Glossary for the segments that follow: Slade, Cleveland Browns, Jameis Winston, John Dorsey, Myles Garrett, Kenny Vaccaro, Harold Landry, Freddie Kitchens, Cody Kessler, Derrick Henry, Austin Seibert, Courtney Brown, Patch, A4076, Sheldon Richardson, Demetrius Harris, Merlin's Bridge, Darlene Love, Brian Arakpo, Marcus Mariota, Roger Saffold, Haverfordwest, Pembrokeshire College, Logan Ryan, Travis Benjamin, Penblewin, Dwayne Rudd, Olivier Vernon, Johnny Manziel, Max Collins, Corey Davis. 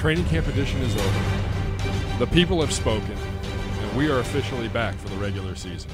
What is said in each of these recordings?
Training camp edition is over. The people have spoken, and we are officially back for the regular season.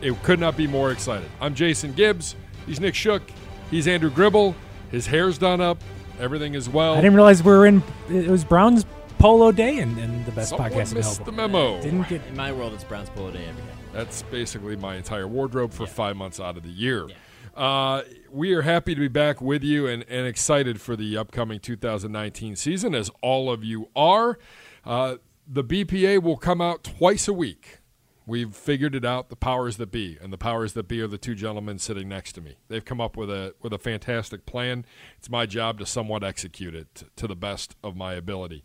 It could not be more excited. I'm Jason Gibbs. He's Nick Shook. He's Andrew Gribble. His hair's done up. Everything is well. I didn't realize we were in. It was Browns Polo Day and the best podcast available. Missed the memo. Didn't get in my world. It's Browns Polo Day every day. That's basically my entire wardrobe for 5 months out of the year. Yeah. We are happy to be back with you and excited for the upcoming 2019 season, as all of you are. The BPA will come out twice a week. We've figured it out, the powers that be, and the powers that be are the two gentlemen sitting next to me. They've come up with a fantastic plan. It's my job to somewhat execute it to the best of my ability.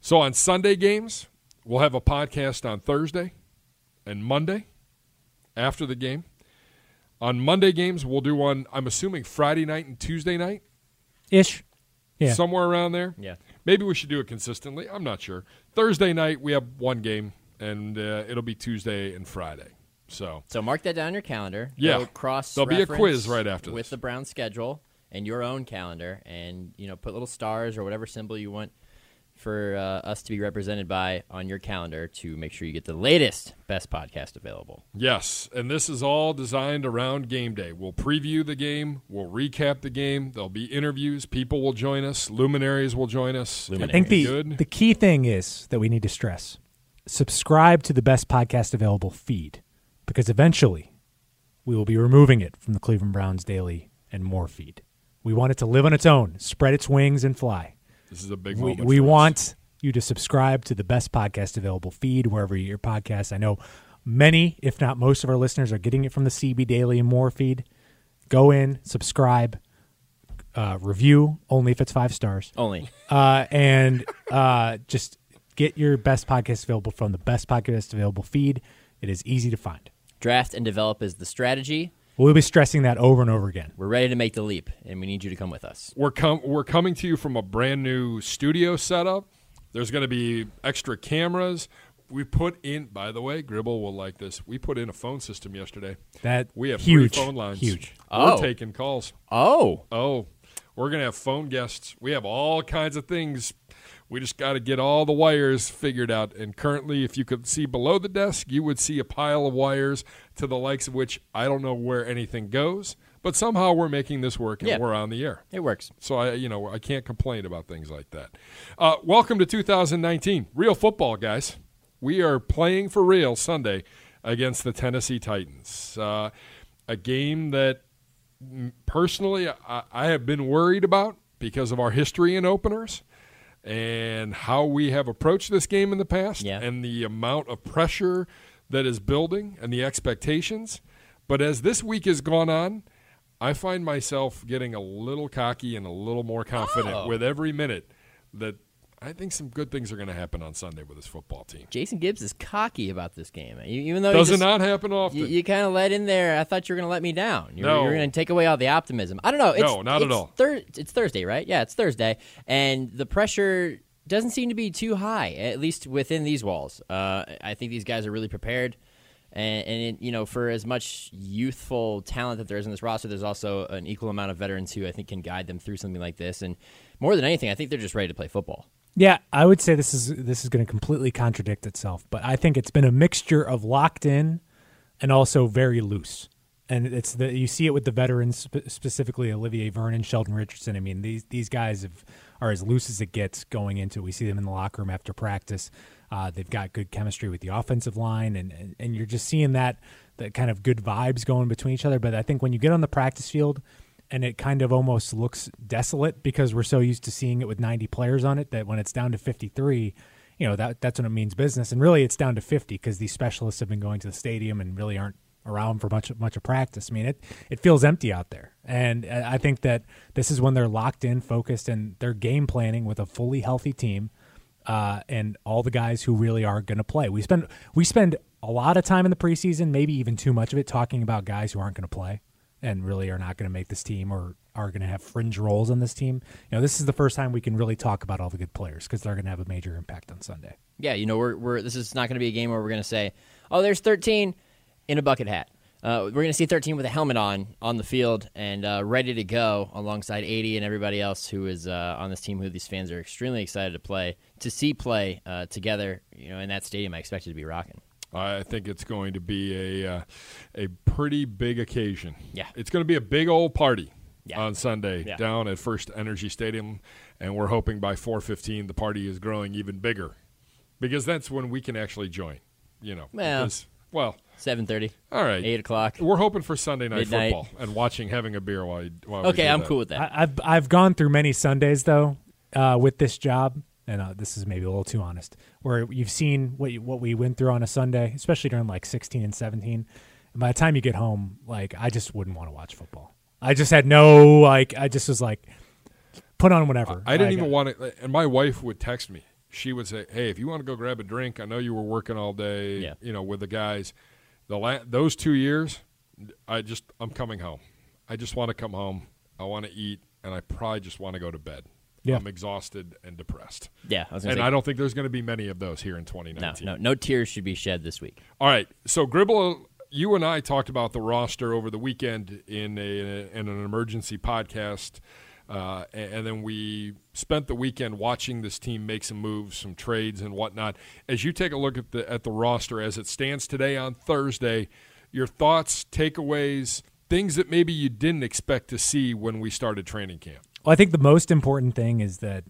So on Sunday games, we'll have a podcast on Thursday and Monday after the game. On Monday games, we'll do one, I'm assuming, Friday night and Tuesday night? Ish. Yeah. Somewhere around there? Yeah. Maybe we should do it consistently. I'm not sure. Thursday night, we have one game, and it'll be Tuesday and Friday. So mark that down on your calendar. Yeah. There'll be a quiz right after this. With the Brown schedule and your own calendar, and put little stars or whatever symbol you want for us to be represented by on your calendar to make sure you get the latest best podcast available. Yes, and this is all designed around game day. We'll preview the game. We'll recap the game. There'll be interviews. People will join us. Luminaries will join us. I think the key thing is that we need to stress, subscribe to the best podcast available feed, because eventually we will be removing it from the Cleveland Browns Daily and More feed. We want it to live on its own, spread its wings, and fly. This is a big moment. We want you to subscribe to the best podcast available feed wherever you get your podcasts. I know many, if not most, of our listeners are getting it from the CBD Daily and More feed. Go in, subscribe, review, only if it's 5 stars. Only. And just get your best podcast available from the best podcast available feed. It is easy to find. Draft and develop is the strategy. We'll be stressing that over and over again. We're ready to make the leap, and we need you to come with us. We're coming to you from a brand-new studio setup. There's going to be extra cameras. We put in, by the way, Gribble will like this, we put in a phone system yesterday. We have huge, 3 phone lines. Huge. We're taking calls. Oh. We're going to have phone guests. We have all kinds of things. We just got to get all the wires figured out. And currently, if you could see below the desk, you would see a pile of wires to the likes of which I don't know where anything goes. But somehow we're making this work, and we're on the air. It works. So I can't complain about things like that. Welcome to 2019. Real football, guys. We are playing for real Sunday against the Tennessee Titans. A game that personally I have been worried about because of our history in openers. And how we have approached this game in the past and the amount of pressure that is building and the expectations. But as this week has gone on, I find myself getting a little cocky and a little more confident with every minute that I think some good things are going to happen on Sunday with this football team. Jason Gibbs is cocky about this game. Even though does it not happen often. You kind of let in there. I thought you were going to let me down. You were going to take away all the optimism. I don't know. No, not at all. It's Thursday, right? Yeah, it's Thursday. And the pressure doesn't seem to be too high, at least within these walls. I think these guys are really prepared. And for as much youthful talent that there is in this roster, there's also an equal amount of veterans who I think can guide them through something like this. And more than anything, I think they're just ready to play football. Yeah, I would say this is going to completely contradict itself, but I think it's been a mixture of locked in and also very loose. And you see it with the veterans, specifically Olivier Vernon, Sheldon Richardson. I mean, these guys are as loose as it gets going into it. We see them in the locker room after practice. They've got good chemistry with the offensive line, and you're just seeing that kind of good vibes going between each other. But I think when you get on the practice field, and it kind of almost looks desolate because we're so used to seeing it with 90 players on it that when it's down to 53, that's when it means business. And really it's down to 50 because these specialists have been going to the stadium and really aren't around for much of practice. I mean, it feels empty out there. And I think that this is when they're locked in, focused, and they're game planning with a fully healthy team and all the guys who really are going to play. We spend a lot of time in the preseason, maybe even too much of it, talking about guys who aren't going to play and really are not going to make this team or are going to have fringe roles on this team. This is the first time we can really talk about all the good players because they're going to have a major impact on Sunday. Yeah, this is not going to be a game where we're going to say, oh, there's 13 in a bucket hat. We're going to see 13 with a helmet on the field and ready to go alongside 80 and everybody else who is on this team, who these fans are extremely excited to see play together. You know, in that stadium, I expect it to be rocking. I think it's going to be a pretty big occasion. Yeah, it's going to be a big old party on Sunday down at First Energy Stadium, and we're hoping by 4:15 the party is growing even bigger, because that's when we can actually join. You know, well. 7:30. All right. 8 o'clock. We're hoping for Sunday night midnight football and having a beer while. Okay, I'm cool with that. I've gone through many Sundays though with this job, and this is maybe a little too honest, where you've seen what we went through on a Sunday, especially during like 16 and 17. And by the time you get home, like I just wouldn't want to watch football. I just had no like. I just was like, put on whatever. I didn't even want to. And my wife would text me. She would say, "Hey, if you want to go grab a drink, I know you were working all day, you know, with the guys." Those 2 years, I'm coming home. I just want to come home. I want to eat, and I probably just want to go to bed. Yeah. I'm exhausted and depressed. Yeah, I don't think there's going to be many of those here in 2019. No tears should be shed this week. All right, so Gribble, you and I talked about the roster over the weekend in an emergency podcast, and then we spent the weekend watching this team make some moves, some trades and whatnot. As you take a look at the roster as it stands today on Thursday, your thoughts, takeaways, things that maybe you didn't expect to see when we started training camp. Well, I think the most important thing is that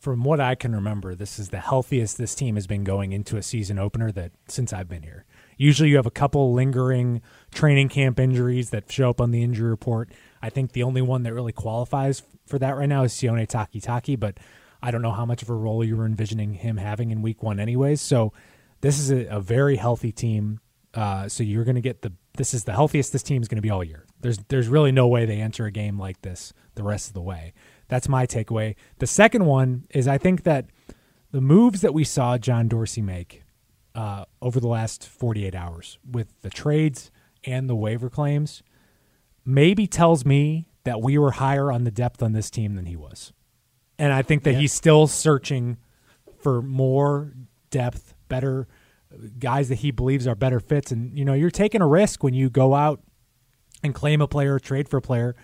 from what I can remember, this is the healthiest this team has been going into a season opener that since I've been here. Usually you have a couple lingering training camp injuries that show up on the injury report. I think the only one that really qualifies for that right now is Sione Takitaki, but I don't know how much of a role you were envisioning him having in week one anyways. So this is a very healthy team. So you're going to get this is the healthiest this team is going to be all year. There's really no way they enter a game like this the rest of the way. That's my takeaway. The second one is I think that the moves that we saw John Dorsey make over the last 48 hours with the trades and the waiver claims maybe tells me that we were higher on the depth on this team than he was. And I think that he's still searching for more depth, better guys that he believes are better fits. And, you know, you're taking a risk when you go out and claim a player, trade for a player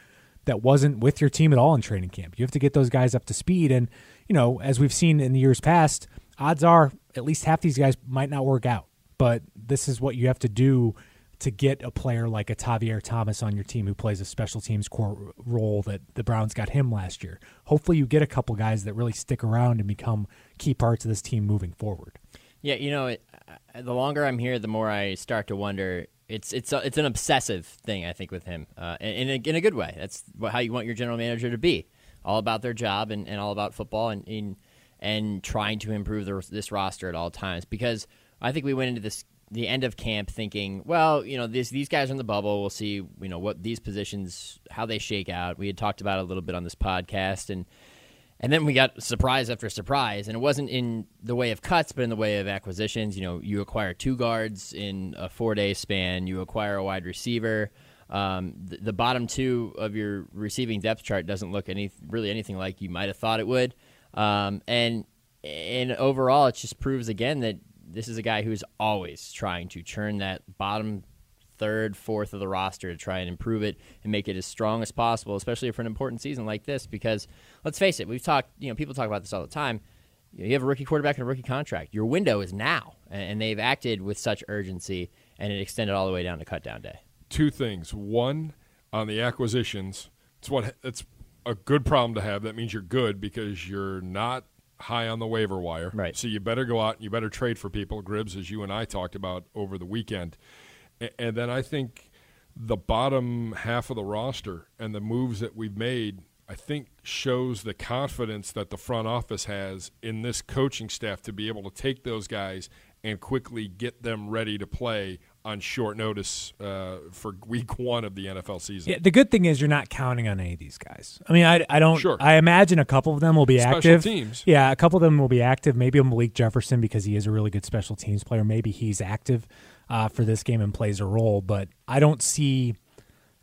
that wasn't with your team at all in training camp. You have to get those guys up to speed. And, you know, as we've seen in the years past, odds are at least half these guys might not work out, but this is what you have to do to get a player like a Tavier Thomas on your team who plays a special teams core role that the Browns got him last year. Hopefully you get a couple guys that really stick around and become key parts of this team moving forward. Yeah, you know, the longer I'm here, the more I start to wonder. It's an obsessive thing, I think, with him, in a good way. That's how you want your general manager to be, all about their job and all about football and trying to improve this roster at all times, because I think we went into the end of camp thinking, well, you know, these guys are in the bubble. We'll see, you know, what these positions, how they shake out. We had talked about it a little bit on this podcast, and then we got surprise after surprise, and it wasn't in the way of cuts, but in the way of acquisitions. You know, you acquire two guards in a 4-day span. You acquire a wide receiver. The bottom two of your receiving depth chart doesn't look anything like you might have thought it would. And overall, it just proves again that this is a guy who's always trying to churn that bottom third, fourth of the roster to try and improve it and make it as strong as possible, especially for an important season like this. Because let's face it, we've talked, you know, people talk about this all the time. You have a rookie quarterback and a rookie contract. Your window is now, and they've acted with such urgency, and it extended all the way down to cutdown day. Two things: one, on the acquisitions, it's a good problem to have. That means you're good because you're not high on the waiver wire. Right. So you better go out and you better trade for people, Gribbs, as you and I talked about over the weekend. And then I think the bottom half of the roster and the moves that we've made, I think, shows the confidence that the front office has in this coaching staff to be able to take those guys and quickly get them ready to play on short notice for week one of the NFL season. Yeah, the good thing is you're not counting on any of these guys. I mean, I don't. Sure. I imagine a couple of them will be special active. Special teams. Yeah, a couple of them will be active. Maybe a Malik Jefferson, because he is a really good special teams player. Maybe he's active for this game and plays a role. But I don't see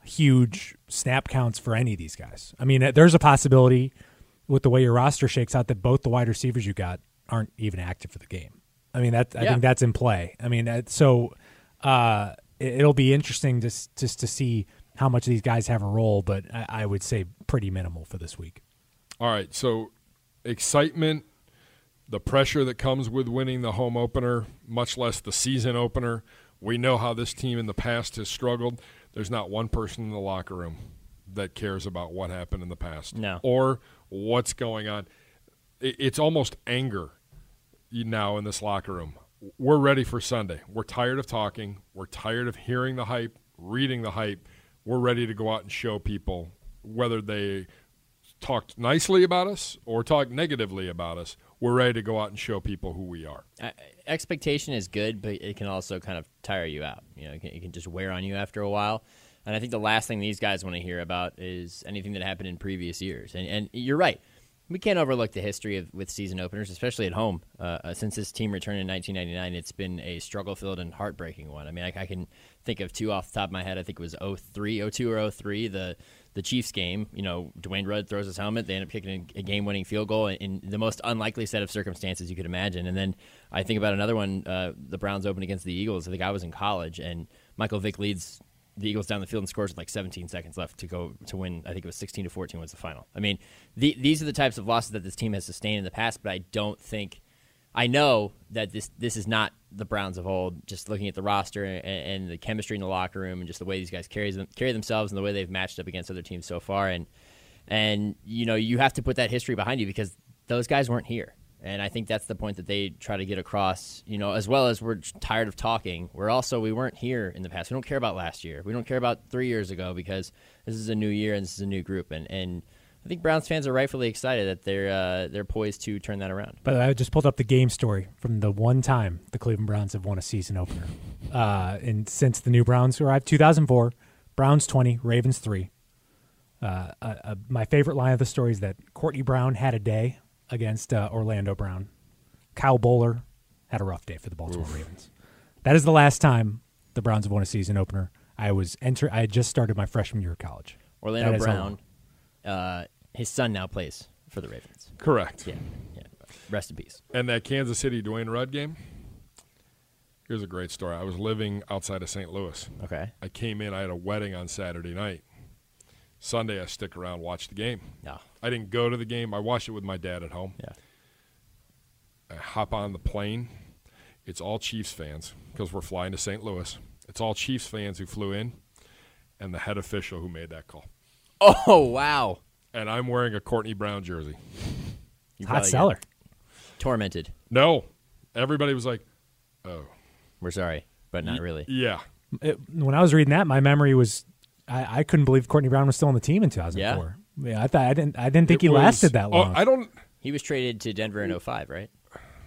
huge snap counts for any of these guys. I mean, there's a possibility with the way your roster shakes out that both the wide receivers you got aren't even active for the game. I mean, I think that's in play. I mean, so it'll be interesting just to see how much these guys have a role, but I would say pretty minimal for this week. All right, so excitement, the pressure that comes with winning the home opener, much less the season opener. We know how this team in the past has struggled. There's not one person in the locker room that cares about what happened in the past or what's going on. It's almost anger now in this locker room. We're ready for Sunday. We're tired of talking. We're tired of hearing the hype, reading the hype. We're ready to go out and show people, whether they talked nicely about us or talked negatively about us, we're ready to go out and show people who we are. Expectation is good, but it can also kind of tire you out. You know, it can just wear on you after a while. And I think the last thing these guys want to hear about is anything that happened in previous years. And you're right. We can't overlook the history with season openers, especially at home. Since this team returned in 1999, it's been a struggle-filled and heartbreaking one. I mean, I can think of two off the top of my head. I think it was 02 or 03, the Chiefs game. You know, Dwayne Rudd throws his helmet. They end up kicking a game-winning field goal in the most unlikely set of circumstances you could imagine. And then I think about another one, the Browns opened against the Eagles. I think I was in college, and Michael Vick leads the Eagles down the field and scores with like 17 seconds left to go to win. I think it was 16-14 was the final. I mean, these are the types of losses that this team has sustained in the past, but I don't think – I know that this is not the Browns of old, just looking at the roster and the chemistry in the locker room and just the way these guys carry themselves and the way they've matched up against other teams so far. And you know, you have to put that history behind you because those guys weren't here. And I think that's the point that they try to get across, you know, as well as we're tired of talking. We weren't here in the past. We don't care about last year. We don't care about 3 years ago because this is a new year and this is a new group. And I think Browns fans are rightfully excited that they're poised to turn that around. But I just pulled up the game story from the one time the Cleveland Browns have won a season opener. And since the new Browns arrived, 2004, Browns 20, Ravens 3. My favorite line of the story is that Courtney Brown had a day against Orlando Brown. Kyle Bowler had a rough day for the Baltimore Ravens. That is the last time the Browns have won a season opener. I had just started my freshman year of college. Orlando Brown, his son now plays for the Ravens. Correct. Yeah. Rest in peace. And that Kansas City Dwayne Rudd game, here's a great story. I was living outside of St. Louis. Okay. I came in. I had a wedding on Saturday night. Sunday, I stick around, watch the game. No. I didn't go to the game. I watched it with my dad at home. Yeah. I hop on the plane. It's all Chiefs fans because we're flying to St. Louis. It's all Chiefs fans who flew in and the head official who made that call. Oh, wow. And I'm wearing a Courtney Brown jersey. Hot seller. Tormented. No. Everybody was like, oh. We're sorry, but not really. Yeah. When I was reading that, my memory was I couldn't believe Courtney Brown was still on the team in 2004. Yeah, I didn't think he lasted that long. He was traded to Denver in 05, right?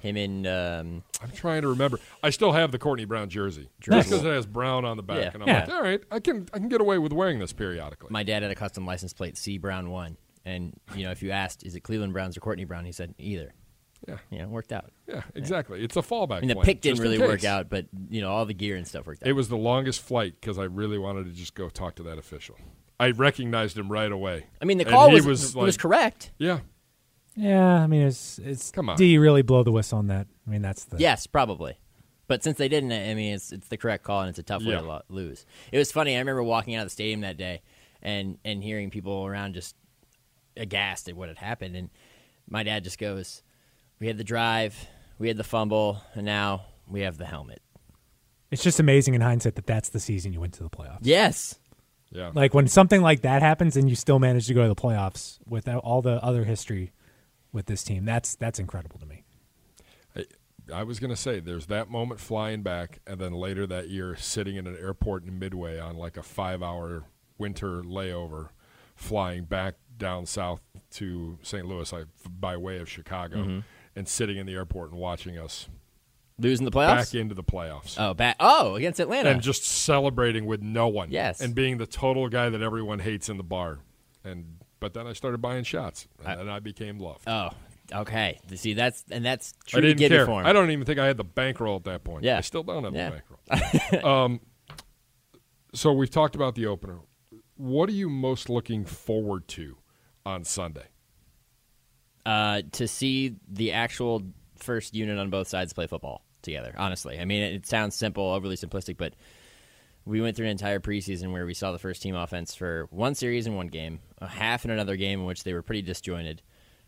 Him in I'm trying to remember. I still have the Courtney Brown jersey. Just because it has Brown on the back. Yeah. And I'm like, all right, I can get away with wearing this periodically. My dad had a custom license plate, C Brown 1. And you know, if you asked, is it Cleveland Browns or Courtney Brown, he said either. Yeah. Yeah, it worked out. Yeah, exactly. Yeah. It's a fallback. I mean, the pick didn't really work out, but you know, all the gear and stuff worked out. It was the longest flight because I really wanted to just go talk to that official. I recognized him right away. I mean, the call was correct. Yeah. Yeah, I mean, it's come on. Do you really blow the whistle on that? I mean, that's the yes, probably. But since they didn't, I mean, it's the correct call, and it's a tough way to lose. It was funny. I remember walking out of the stadium that day and hearing people around just aghast at what had happened, and my dad just goes, "We had the drive, we had the fumble, and now we have the helmet." It's just amazing in hindsight that that's the season you went to the playoffs. Yes. Yeah. Like when something like that happens and you still manage to go to the playoffs with all the other history with this team, that's incredible to me. I was going to say there's that moment flying back and then later that year sitting in an airport in Midway on like a 5-hour winter layover flying back down south to St. Louis by way of Chicago and sitting in the airport and watching us losing the playoffs? Back into the playoffs. Oh, against Atlanta. And just celebrating with no one. Yes. And being the total guy that everyone hates in the bar. But then I started buying shots, and then I became loved. Oh, okay. See, that's true. I didn't care. Form. I don't even think I had the bankroll at that point. Yeah. I still don't have the bankroll. So we've talked about the opener. What are you most looking forward to on Sunday? To see the actual first unit on both sides play football together, honestly. I mean, it sounds simple, overly simplistic, but we went through an entire preseason where we saw the first team offense for one series in one game, a half in another game in which they were pretty disjointed,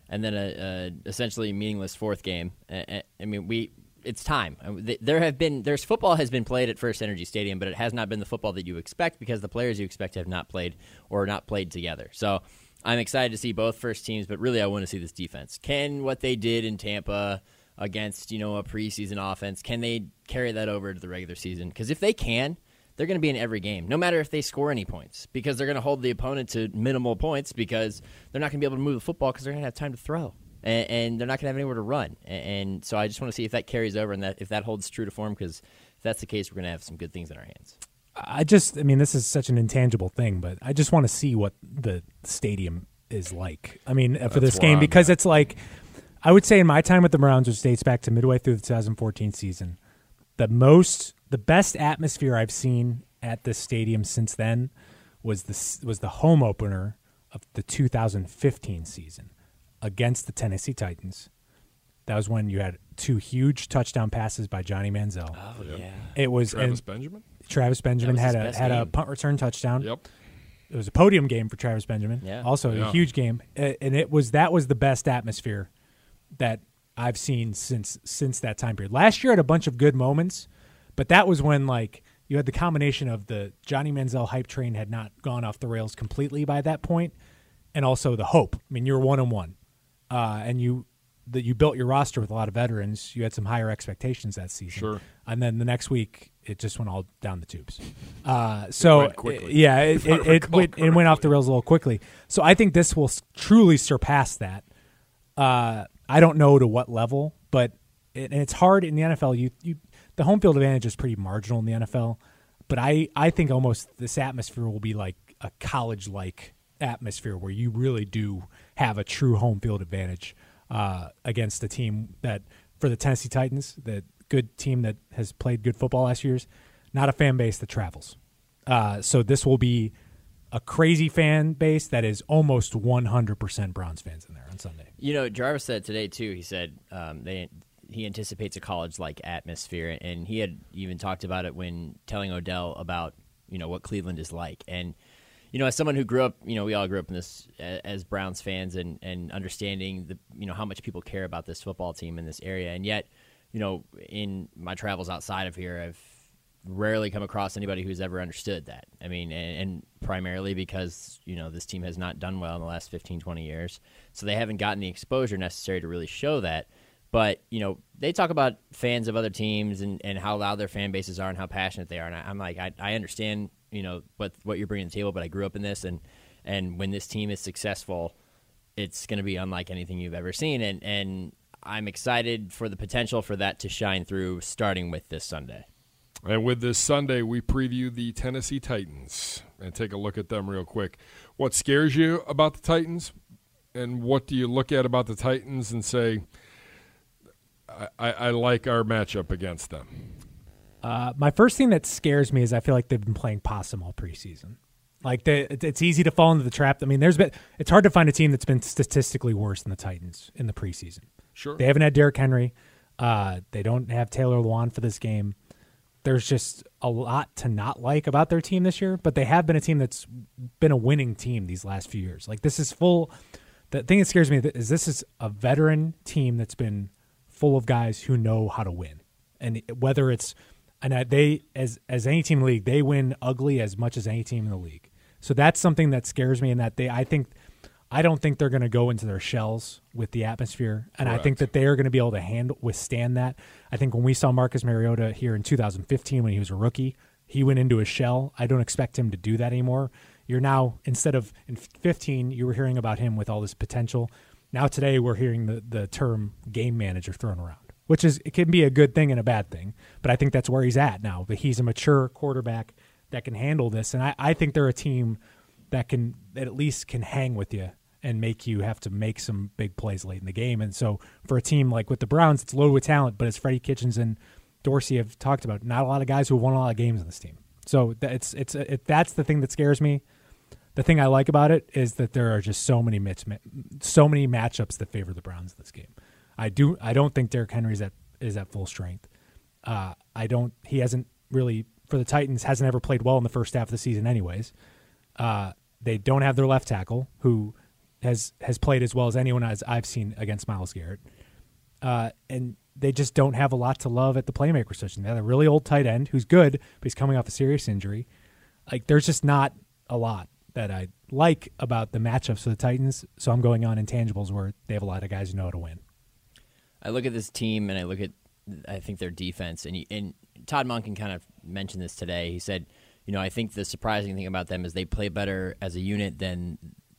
and then a essentially meaningless fourth game. I mean, it's time. There's football has been played at First Energy Stadium, but it has not been the football that you expect because the players you expect have not played or not played together. So I'm excited to see both first teams, but really I want to see this defense. Can what they did in Tampa against, a preseason offense, can they carry that over to the regular season? Because if they can, they're going to be in every game, no matter if they score any points, because they're going to hold the opponent to minimal points because they're not going to be able to move the football because they're going to have time to throw. And they're not going to have anywhere to run. And so I just want to see if that carries over and that if that holds true to form, because if that's the case, we're going to have some good things in our hands. This is such an intangible thing, but I just want to see what the stadium is like. I mean, for this game, because it's like, I would say in my time with the Browns, which dates back to midway through the 2014 season, the best atmosphere I've seen at this stadium since then was the home opener of the 2015 season against the Tennessee Titans. That was when you had two huge touchdown passes by Johnny Manziel. Oh yeah, it was Travis Benjamin. Travis Benjamin had a punt return touchdown. Yep, it was a podium game for Travis Benjamin. Yeah, a huge game, and that was the best atmosphere that I've seen since that time period. Last year had a bunch of good moments, but that was when you had the combination of the Johnny Manziel hype train had not gone off the rails completely by that point, and also the hope. I mean, you're 1-1. And you built your roster with a lot of veterans. You had some higher expectations that season. Sure. And then the next week, it just went all down the tubes. It went off the rails a little quickly. So I think this will truly surpass that. I don't know to what level, but it's hard in the NFL. The home field advantage is pretty marginal in the NFL, but I think almost this atmosphere will be like a college-like atmosphere where you really do have a true home field advantage against a team that, for the Tennessee Titans, that good team that has played good football last year's, not a fan base that travels. So this will be a crazy fan base that is almost 100% Browns fans in there on Sunday. Jarvis said today too, he said he anticipates a college-like atmosphere, and he had even talked about it when telling Odell about what Cleveland is like. And as someone who grew up, we all grew up in this as Browns fans, and understanding the how much people care about this football team in this area, and yet, in my travels outside of here, I've rarely come across anybody who's ever understood that. I mean, and primarily because this team has not done well in the last 15, 20 years, so they haven't gotten the exposure necessary to really show that. But they talk about fans of other teams and how loud their fan bases are and how passionate they are, and I understand. What you're bringing to the table, but I grew up in this, and when this team is successful, it's going to be unlike anything you've ever seen, and I'm excited for the potential for that to shine through, starting with this Sunday. And with this Sunday, we preview the Tennessee Titans and take a look at them real quick. What scares you about the Titans, and what do you look at about the Titans and say, I like our matchup against them? My first thing that scares me is I feel like they've been playing possum all preseason. It's easy to fall into the trap. I mean, it's hard to find a team that's been statistically worse than the Titans in the preseason. Sure, they haven't had Derrick Henry. They don't have Taylor Lewan for this game. There's just a lot to not like about their team this year, but they have been a team that's been a winning team these last few years. The thing that scares me is this is a veteran team that's been full of guys who know how to win, and whether it's and they, as any team in the league, they win ugly as much as any team in the league. So that's something that scares me. In that I don't think they're going to go into their shells with the atmosphere, and correct. I think that they are going to be able to withstand that. I think when we saw Marcus Mariota here in 2015 when he was a rookie, he went into his shell. I don't expect him to do that anymore. You're now, instead of in 15, you were hearing about him with all this potential. Now today we're hearing the term game manager thrown around, which is, it can be a good thing and a bad thing, but I think that's where he's at now. But he's a mature quarterback that can handle this, and I think they're a team that at least can hang with you and make you have to make some big plays late in the game. And so for a team like with the Browns, it's loaded with talent, but as Freddie Kitchens and Dorsey have talked about, not a lot of guys who have won a lot of games on this team. So that's the thing that scares me. The thing I like about it is that there are just so many matchups that favor the Browns in this game. I don't think Derrick Henry is at full strength. He hasn't really for the Titans hasn't ever played well in the first half of the season anyways. They don't have their left tackle, who has played as well as anyone as I've seen against Myles Garrett. And they just don't have a lot to love at the playmaker position. They have a really old tight end who's good, but he's coming off a serious injury. Like, there's just not a lot that I like about the matchups for the Titans, so I'm going on intangibles where they have a lot of guys who know how to win. I look at this team and I look at, I think, their defense, and Todd Monken kind of mentioned this today. He said, you know, I think the surprising thing about them is they play better as a unit than,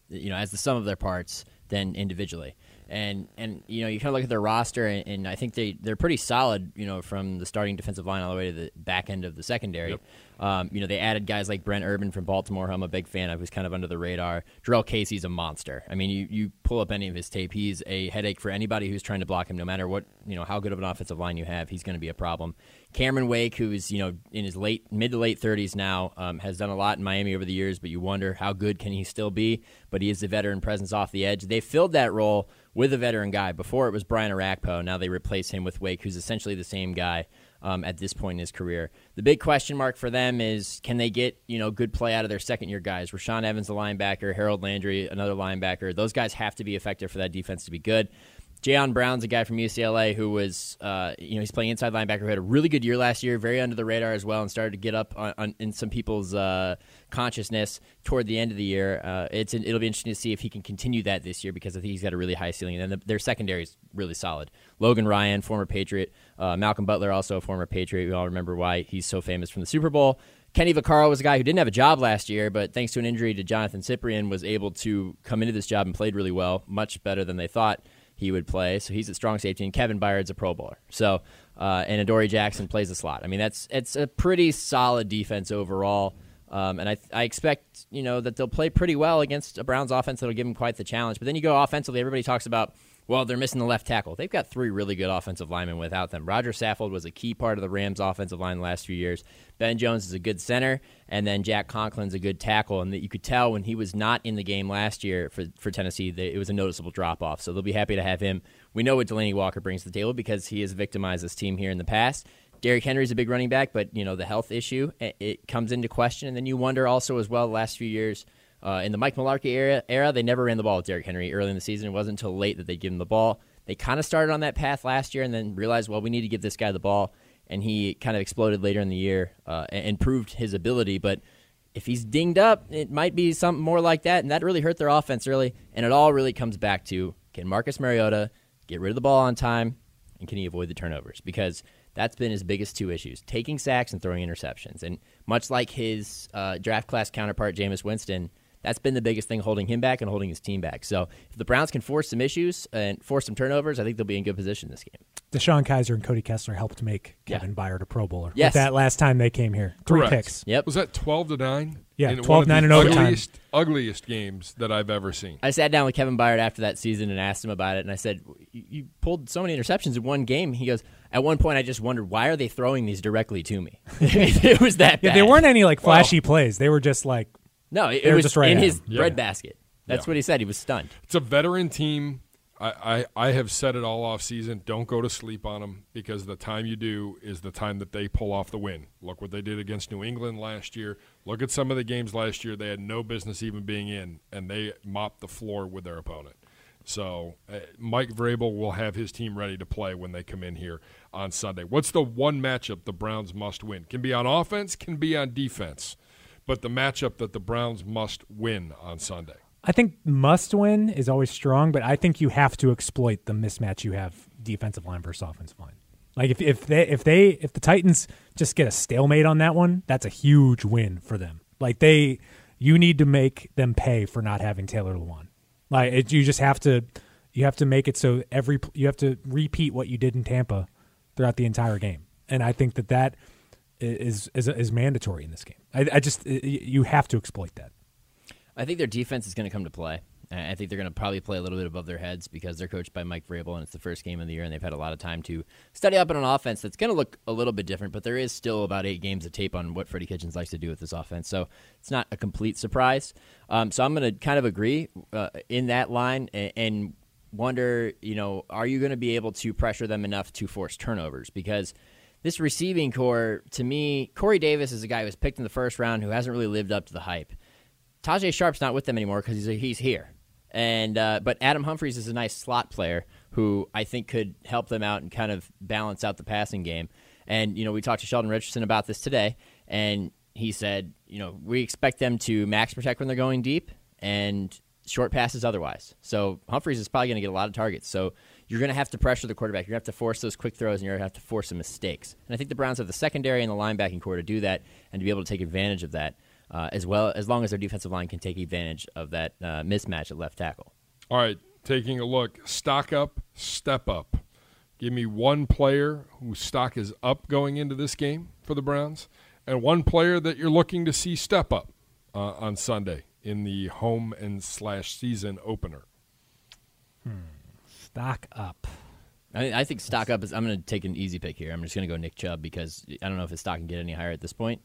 you know, as the sum of their parts than individually. And you know, you kind of look at their roster, and I think they're pretty solid, you know, from the starting defensive line all the way to the back end of the secondary. Yep. You know, they added guys like Brent Urban from Baltimore, who I'm a big fan of, who's kind of under the radar. Jarrell Casey's a monster. I mean, you pull up any of his tape, he's a headache for anybody who's trying to block him, no matter what, you know, how good of an offensive line you have, he's going to be a problem. Cameron Wake, who is, you know, in his mid to late 30s now, has done a lot in Miami over the years, but you wonder how good can he still be, but he is a veteran presence off the edge. They filled that role with a veteran guy. Before it was Brian Arakpo, now they replace him with Wake, who's essentially the same guy at this point in his career. The big question mark for them is, can they get, you know, good play out of their second-year guys? Rashawn Evans, the linebacker, Harold Landry, another linebacker. Those guys have to be effective for that defense to be good. Jayon Brown's a guy from UCLA who was, you know, he's playing inside linebacker, who had a really good year last year, very under the radar as well, and started to get up in some people's consciousness toward the end of the year. It'll be interesting to see if he can continue that this year, because I think he's got a really high ceiling. And their secondary is really solid. Logan Ryan, former Patriot. Malcolm Butler, also a former Patriot. We all remember why he's so famous from the Super Bowl. Kenny Vaccaro was a guy who didn't have a job last year, but thanks to an injury to Jonathan Cyprian, was able to come into this job and played really well, much better than they thought he would play. So he's a strong safety, and Kevin Byard's a Pro Bowler. So and Adoree Jackson plays a slot. I mean, it's a pretty solid defense overall, and I expect, you know, that they'll play pretty well against a Browns offense that'll give them quite the challenge. But then you go offensively, everybody talks about, well, they're missing the left tackle. They've got three really good offensive linemen without them. Roger Saffold was a key part of the Rams' offensive line the last few years. Ben Jones is a good center, and then Jack Conklin's a good tackle. And that you could tell when he was not in the game last year for Tennessee, it was a noticeable drop-off. So they'll be happy to have him. We know what Delaney Walker brings to the table because he has victimized this team here in the past. Derrick Henry's a big running back, but, you know, the health issue, it comes into question. And then you wonder also as well the last few years, in the Mike Mularkey era, they never ran the ball with Derrick Henry early in the season. It wasn't until late that they gave him the ball. They kind of started on that path last year and then realized, well, we need to give this guy the ball, and he kind of exploded later in the year and proved his ability. But if he's dinged up, it might be something more like that, and that really hurt their offense early. And it all really comes back to, can Marcus Mariota get rid of the ball on time, and can he avoid the turnovers? Because that's been his biggest two issues, taking sacks and throwing interceptions. And much like his draft class counterpart, Jameis Winston, that's been the biggest thing holding him back and holding his team back. So if the Browns can force some issues and force some turnovers, I think they'll be in good position this game. DeShone Kizer and Cody Kessler helped make Kevin Byard a Pro Bowler. Yes. With that last time they came here. Three picks. Yep. Was that 12-9? Yeah, and 12-9 in overtime. Ugliest games that I've ever seen. I sat down with Kevin Byard after that season and asked him about it, and I said, you pulled so many interceptions in one game. He goes, at one point I just wondered, why are they throwing these directly to me? It was that bad. Yeah, there weren't any like flashy plays. They were just like, no, it was just right in his breadbasket. That's what he said. He was stunned. It's a veteran team. I have said it all off season. Don't go to sleep on them, because the time you do is the time that they pull off the win. Look what they did against New England last year. Look at some of the games last year they had no business even being in, and they mopped the floor with their opponent. So Mike Vrabel will have his team ready to play when they come in here on Sunday. What's the one matchup the Browns must win? Can be on offense, can be on defense. But the matchup that the Browns must win on Sunday. I think must win is always strong, but I think you have to exploit the mismatch you have defensive line versus offensive line. Like if the Titans just get a stalemate on that one, that's a huge win for them. Like you need to make them pay for not having Taylor Lewan. Like you have to make it so you have to repeat what you did in Tampa throughout the entire game. And I think that is mandatory in this game. You have to exploit that. I think their defense is going to come to play. I think they're going to probably play a little bit above their heads because they're coached by Mike Vrabel, and it's the first game of the year, and they've had a lot of time to study up on an offense that's going to look a little bit different, but there is still about 8 games of tape on what Freddie Kitchens likes to do with this offense, so it's not a complete surprise. So I'm going to kind of agree in that line and wonder, you know, are you going to be able to pressure them enough to force turnovers? Because this receiving core, to me, Corey Davis is a guy who was picked in the first round who hasn't really lived up to the hype. Tajay Sharp's not with them anymore because he's here. And but Adam Humphries is a nice slot player who I think could help them out and kind of balance out the passing game. And, you know, we talked to Sheldon Richardson about this today, and he said, you know, we expect them to max protect when they're going deep and short passes otherwise. So Humphries is probably going to get a lot of targets. So you're going to have to pressure the quarterback. You're going to have to force those quick throws, and you're going to have to force some mistakes. And I think the Browns have the secondary and the linebacking core to do that and to be able to take advantage of that. As well, as long as their defensive line can take advantage of that mismatch at left tackle. All right, taking a look. Stock up, step up. Give me one player whose stock is up going into this game for the Browns and one player that you're looking to see step up on Sunday in the home and / season opener. Stock up. I think stock up is – I'm going to take an easy pick here. I'm just going to go Nick Chubb because I don't know if his stock can get any higher at this point.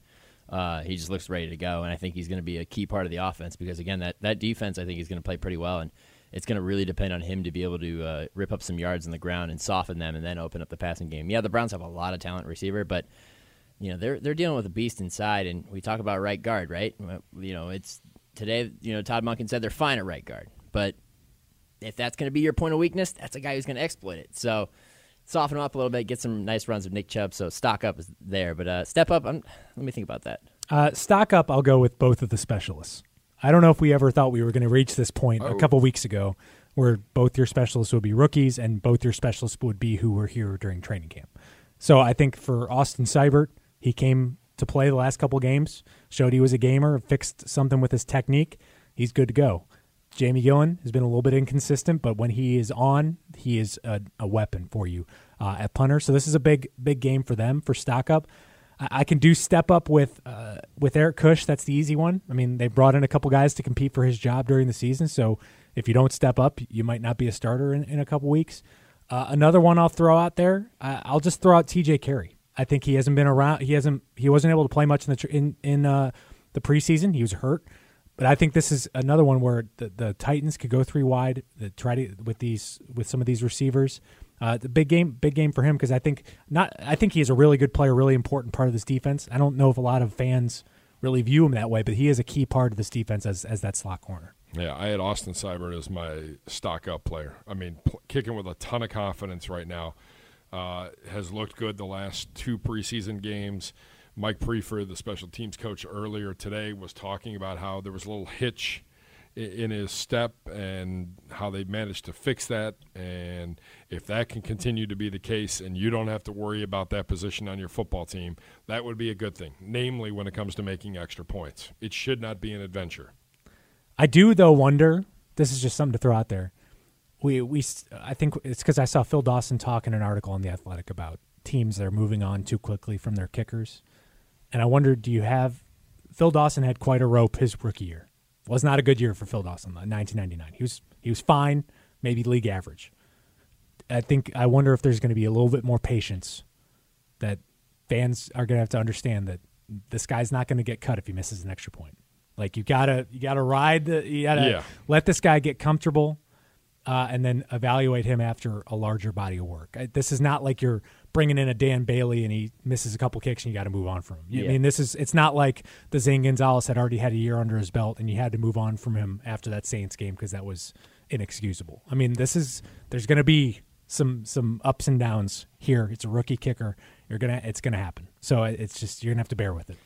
He just looks ready to go, and I think he's going to be a key part of the offense because, again, that defense I think is going to play pretty well, and it's going to really depend on him to be able to rip up some yards on the ground and soften them and then open up the passing game. Yeah, the Browns have a lot of talent receiver, but you know they're dealing with a beast inside, and we talk about right guard, right? You know, it's today, you know, Todd Monken said they're fine at right guard, but if that's going to be your point of weakness, that's a guy who's going to exploit it. So soften him up a little bit, get some nice runs of Nick Chubb, so stock up is there. But step up, let me think about that. Stock up, I'll go with both of the specialists. I don't know if we ever thought we were going to reach this point a couple weeks ago where both your specialists would be rookies and both your specialists would be who were here during training camp. So I think for Austin Seibert, he came to play the last couple games, showed he was a gamer, fixed something with his technique. He's good to go. Jamie Gillen has been a little bit inconsistent, but when he is on, he is a weapon for you at punter. So this is a big game for them for stock up. I can do step up with Eric Kush. That's the easy one. I mean, they brought in a couple guys to compete for his job during the season. So if you don't step up, you might not be a starter in a couple weeks. Another one I'll throw out there. I'll just throw out TJ Carey. I think he hasn't been around. He wasn't able to play much in the preseason. He was hurt. But I think this is another one where the Titans could go three wide. Try with some of these receivers. The big game for him because I think he is a really good player, really important part of this defense. I don't know if a lot of fans really view him that way, but he is a key part of this defense as that slot corner. Yeah, I had Austin Seibert as my stock up player. I mean, kicking with a ton of confidence right now. Has looked good the last two preseason games. Mike Prefer, the special teams coach earlier today, was talking about how there was a little hitch in his step and how they managed to fix that. And if that can continue to be the case and you don't have to worry about that position on your football team, that would be a good thing, namely when it comes to making extra points. It should not be an adventure. I do, though, wonder – this is just something to throw out there. I think it's because I saw Phil Dawson talk in an article on The Athletic about teams that are moving on too quickly from their kickers. And I wondered, Phil Dawson had quite a rope his rookie year. Was not a good year for Phil Dawson, 1999. He was fine, maybe league average. I wonder if there's going to be a little bit more patience that fans are going to have to understand that this guy's not going to get cut if he misses an extra point. Like you gotta ride let this guy get comfortable, and then evaluate him after a larger body of work. This is not like you're bringing in a Dan Bailey and he misses a couple kicks and you got to move on from him. Yeah. I mean, it's not like the Zane Gonzalez had already had a year under his belt and you had to move on from him after that Saints game because that was inexcusable. I mean, there's going to be some ups and downs here. It's a rookie kicker. It's going to happen. So it's just, you're going to have to bear with it.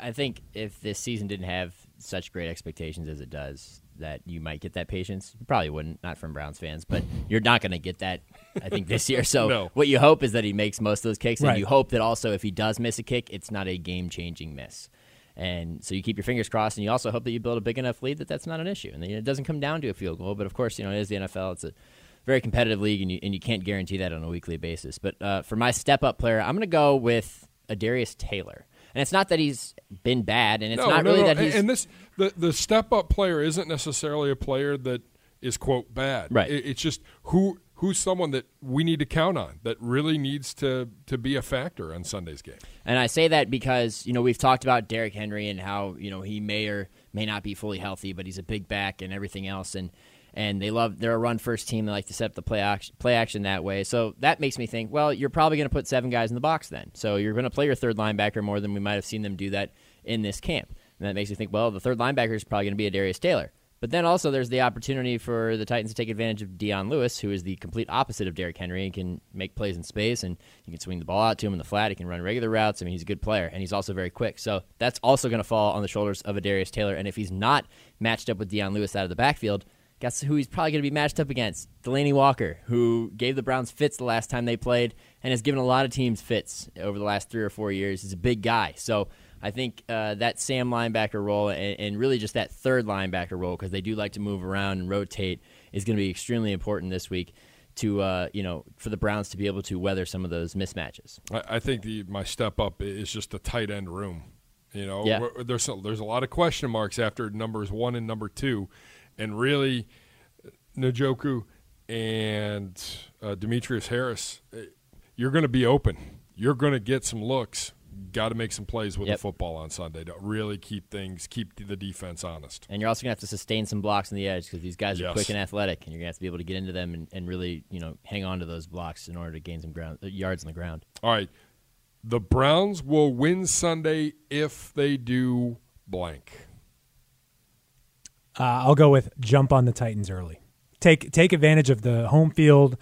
I think if this season didn't have such great expectations as it does, that you might get that patience. You probably wouldn't, not from Browns fans, but you're not going to get that, I think, this year. So no. What you hope is that he makes most of those kicks, right. And you hope that also if he does miss a kick, it's not a game-changing miss. And so you keep your fingers crossed, and you also hope that you build a big enough lead that that's not an issue, and it doesn't come down to a field goal. But, of course, you know, it is the NFL. It's a very competitive league, and you can't guarantee that on a weekly basis. But for my step-up player, I'm going to go with Adarius Taylor. And it's not that he's been bad, and it's not really that he's... And the step-up player isn't necessarily a player that is, quote, bad. Right. It's just who's someone that we need to count on that really needs to be a factor on Sunday's game. And I say that because, you know, we've talked about Derrick Henry and how, you know, he may or may not be fully healthy, but he's a big back and everything else. And and they're a run-first team. They like to set up the play action that way. So that makes me think, well, you're probably going to put seven guys in the box then. So you're going to play your third linebacker more than we might have seen them do that in this camp. And that makes me think, well, the third linebacker is probably going to be Adarius Taylor. But then also there's the opportunity for the Titans to take advantage of Deion Lewis, who is the complete opposite of Derrick Henry. He can make plays in space, and you can swing the ball out to him in the flat. He can run regular routes. I mean, he's a good player, and he's also very quick. So that's also going to fall on the shoulders of Adarius Taylor. And if he's not matched up with Deion Lewis out of the backfield, guess who he's probably going to be matched up against? Delaney Walker, who gave the Browns fits the last time they played and has given a lot of teams fits over the last 3 or 4 years. He's a big guy. So I think that Sam linebacker role and really just that third linebacker role, because they do like to move around and rotate, is going to be extremely important this week to for the Browns to be able to weather some of those mismatches. I think my step up is just the tight end room. There's a lot of question marks after numbers 1 and number 2, and really Njoku and Demetrius Harris. You're going to be open. You're going to get some looks. Got to make some plays with the football on Sunday to really keep the defense honest. And you're also going to have to sustain some blocks on the edge, because these guys are quick and athletic, and you're going to have to be able to get into them and really hang on to those blocks in order to gain some yards on the ground. All right. The Browns will win Sunday if they do blank. I'll go with jump on the Titans early. Take advantage of the home field,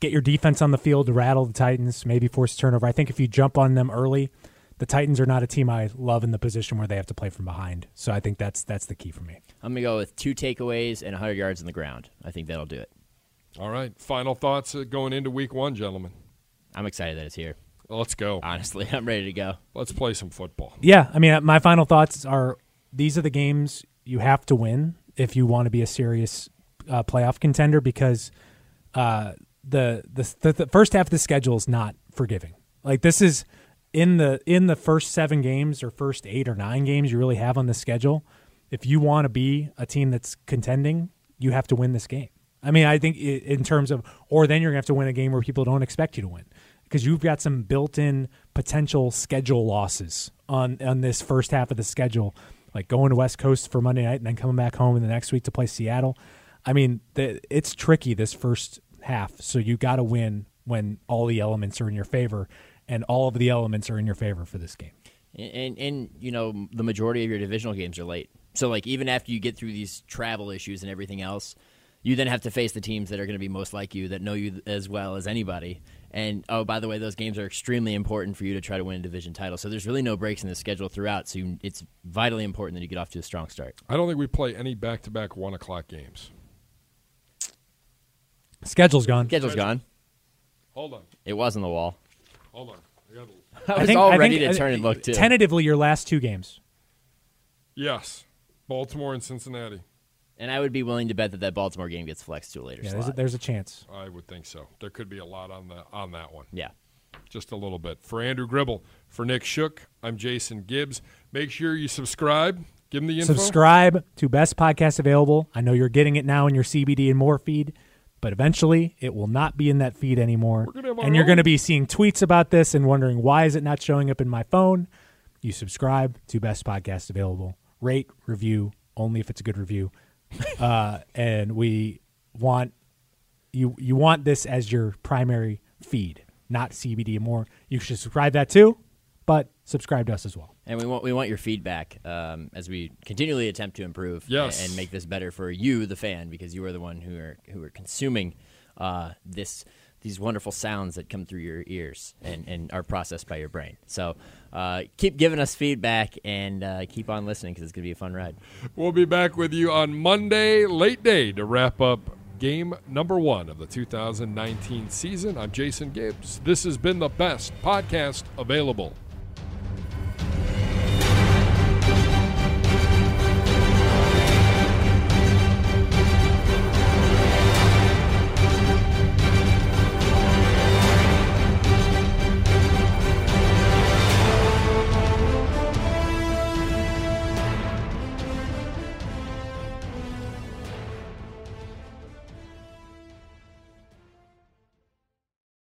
get your defense on the field to rattle the Titans, maybe force a turnover. I think if you jump on them early, the Titans are not a team I love in the position where they have to play from behind. So I think that's the key for me. I'm going to go with 2 takeaways and 100 yards on the ground. I think that'll do it. All right. Final thoughts going into week one, gentlemen. I'm excited that it's here. Let's go. Honestly, I'm ready to go. Let's play some football. Yeah. I mean, my final thoughts are these are the games you have to win if you want to be a serious playoff contender, because the first half of the schedule is not forgiving. Like, this is in the first 7 games or first 8 or 9 games you really have on the schedule. If you want to be a team that's contending, you have to win this game. I mean, I think in terms of, or then you're going to have to win a game where people don't expect you to win, because you've got some built-in potential schedule losses on this first half of the schedule, like going to West Coast for Monday night and then coming back home in the next week to play Seattle. I mean, it's tricky this first half, so you got to win when all the elements are in your favor, and all of the elements are in your favor for this game. And the majority of your divisional games are late. So, like, even after you get through these travel issues and everything else, you then have to face the teams that are going to be most like you, that know you as well as anybody. And, oh, by the way, those games are extremely important for you to try to win a division title. So there's really no breaks in the schedule throughout, so it's vitally important that you get off to a strong start. I don't think we play any back-to-back 1 o'clock games. Schedule's gone. Hold on. It was on the wall. Hold on. I was all ready to turn and look, too. Tentatively, your last 2 games. Yes. Baltimore and Cincinnati. And I would be willing to bet that Baltimore game gets flexed to a later slot. There's a chance. I would think so. There could be a lot on that one. Yeah. Just a little bit. For Andrew Gribble, for Nick Shook, I'm Jason Gibbs. Make sure you subscribe. Give them the info. Subscribe to Best Podcast Available. I know you're getting it now in your CBD and More feed, but eventually it will not be in that feed anymore. And you're going to be seeing tweets about this and wondering, why is it not showing up in my phone? You subscribe to Best Podcast Available. Rate, review, only if it's a good review. And we want you want this as your primary feed, not CBD and More. You should subscribe that too, but subscribe to us as well. And we want your feedback as we continually attempt to improve and make this better for you, the fan, because you are the one who are consuming these wonderful sounds that come through your ears and are processed by your brain. So keep giving us feedback and keep on listening, because it's going to be a fun ride. We'll be back with you on Monday, late day, to wrap up game number 1 of the 2019 season. I'm Jason Gibbs. This has been the Best Podcast Available.